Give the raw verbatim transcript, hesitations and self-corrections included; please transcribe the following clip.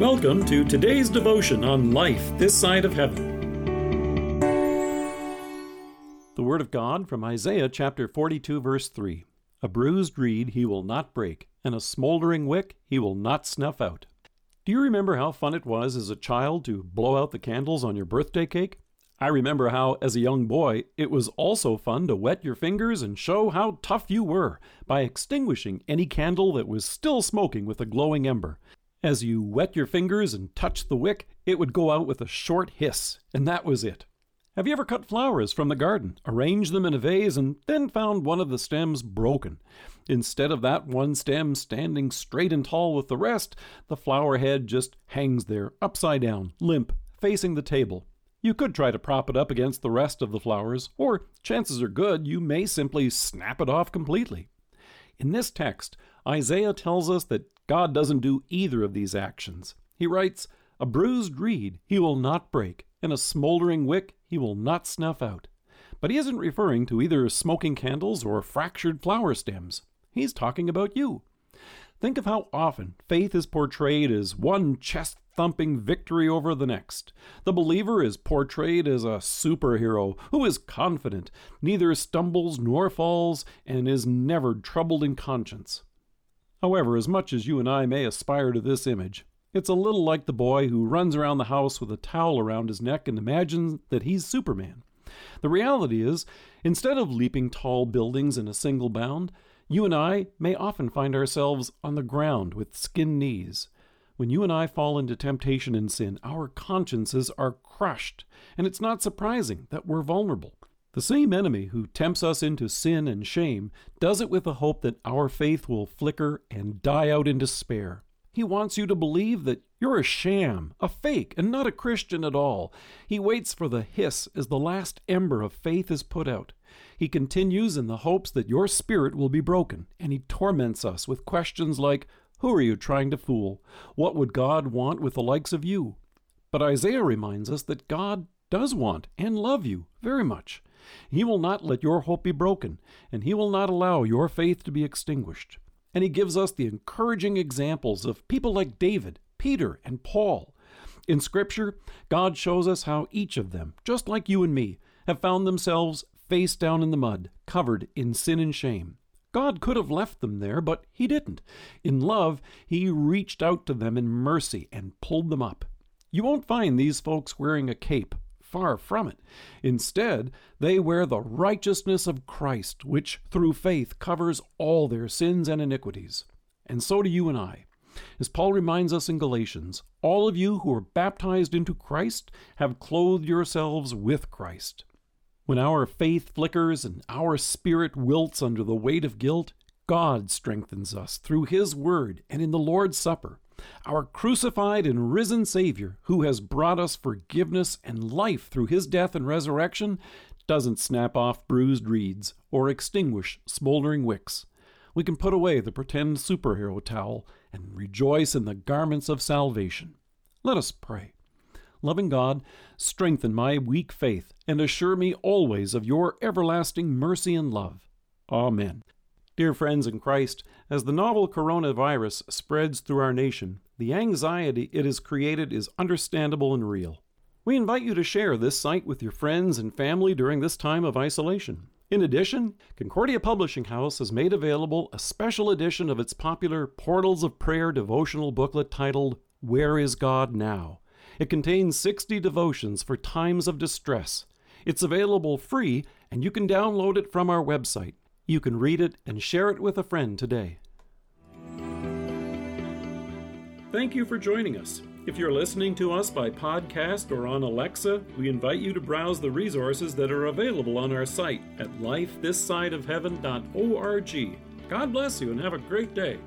Welcome to today's devotion on Life This Side of Heaven. The Word of God from Isaiah chapter forty-two, verse three. A bruised reed he will not break, and a smoldering wick he will not snuff out. Do you remember how fun it was as a child to blow out the candles on your birthday cake? I remember how, as a young boy, it was also fun to wet your fingers and show how tough you were by extinguishing any candle that was still smoking with a glowing ember. As you wet your fingers and touched the wick, it would go out with a short hiss, and that was it. Have you ever cut flowers from the garden, arranged them in a vase, and then found one of the stems broken? Instead of that one stem standing straight and tall with the rest, the flower head just hangs there, upside down, limp, facing the table. You could try to prop it up against the rest of the flowers, or chances are good you may simply snap it off completely. In this text, Isaiah tells us that God doesn't do either of these actions. He writes, "A bruised reed he will not break, and a smoldering wick he will not snuff out." But he isn't referring to either smoking candles or fractured flower stems. He's talking about you. Think of how often faith is portrayed as one chest-thumping victory over the next. The believer is portrayed as a superhero who is confident, neither stumbles nor falls, and is never troubled in conscience. However, as much as you and I may aspire to this image, it's a little like the boy who runs around the house with a towel around his neck and imagines that he's Superman. The reality is, instead of leaping tall buildings in a single bound, you and I may often find ourselves on the ground with skinned knees. When you and I fall into temptation and sin, our consciences are crushed, and it's not surprising that we're vulnerable. The same enemy who tempts us into sin and shame does it with the hope that our faith will flicker and die out in despair. He wants you to believe that you're a sham, a fake, and not a Christian at all. He waits for the hiss as the last ember of faith is put out. He continues in the hopes that your spirit will be broken, and he torments us with questions like, "Who are you trying to fool? What would God want with the likes of you?" But Isaiah reminds us that God does want and love you very much. He will not let your hope be broken, and he will not allow your faith to be extinguished. And he gives us the encouraging examples of people like David, Peter, and Paul. In Scripture, God shows us how each of them, just like you and me, have found themselves face down in the mud, covered in sin and shame. God could have left them there, but he didn't. In love, he reached out to them in mercy and pulled them up. You won't find these folks wearing a cape. Far from it. Instead, they wear the righteousness of Christ, which through faith covers all their sins and iniquities. And so do you and I. As Paul reminds us in Galatians, all of you who are baptized into Christ have clothed yourselves with Christ. When our faith flickers and our spirit wilts under the weight of guilt, God strengthens us through His Word and in the Lord's Supper, our crucified and risen Savior, who has brought us forgiveness and life through His death and resurrection, doesn't snap off bruised reeds or extinguish smoldering wicks. We can put away the pretend superhero towel and rejoice in the garments of salvation. Let us pray. Loving God, strengthen my weak faith and assure me always of your everlasting mercy and love. Amen. Dear friends in Christ, as the novel coronavirus spreads through our nation, the anxiety it has created is understandable and real. We invite you to share this site with your friends and family during this time of isolation. In addition, Concordia Publishing House has made available a special edition of its popular Portals of Prayer devotional booklet titled, Where Is God Now? It contains sixty devotions for times of distress. It's available free, and you can download it from our website. You can read it and share it with a friend today. Thank you for joining us. If you're listening to us by podcast or on Alexa, we invite you to browse the resources that are available on our site at life this side of heaven dot org. God bless you and have a great day.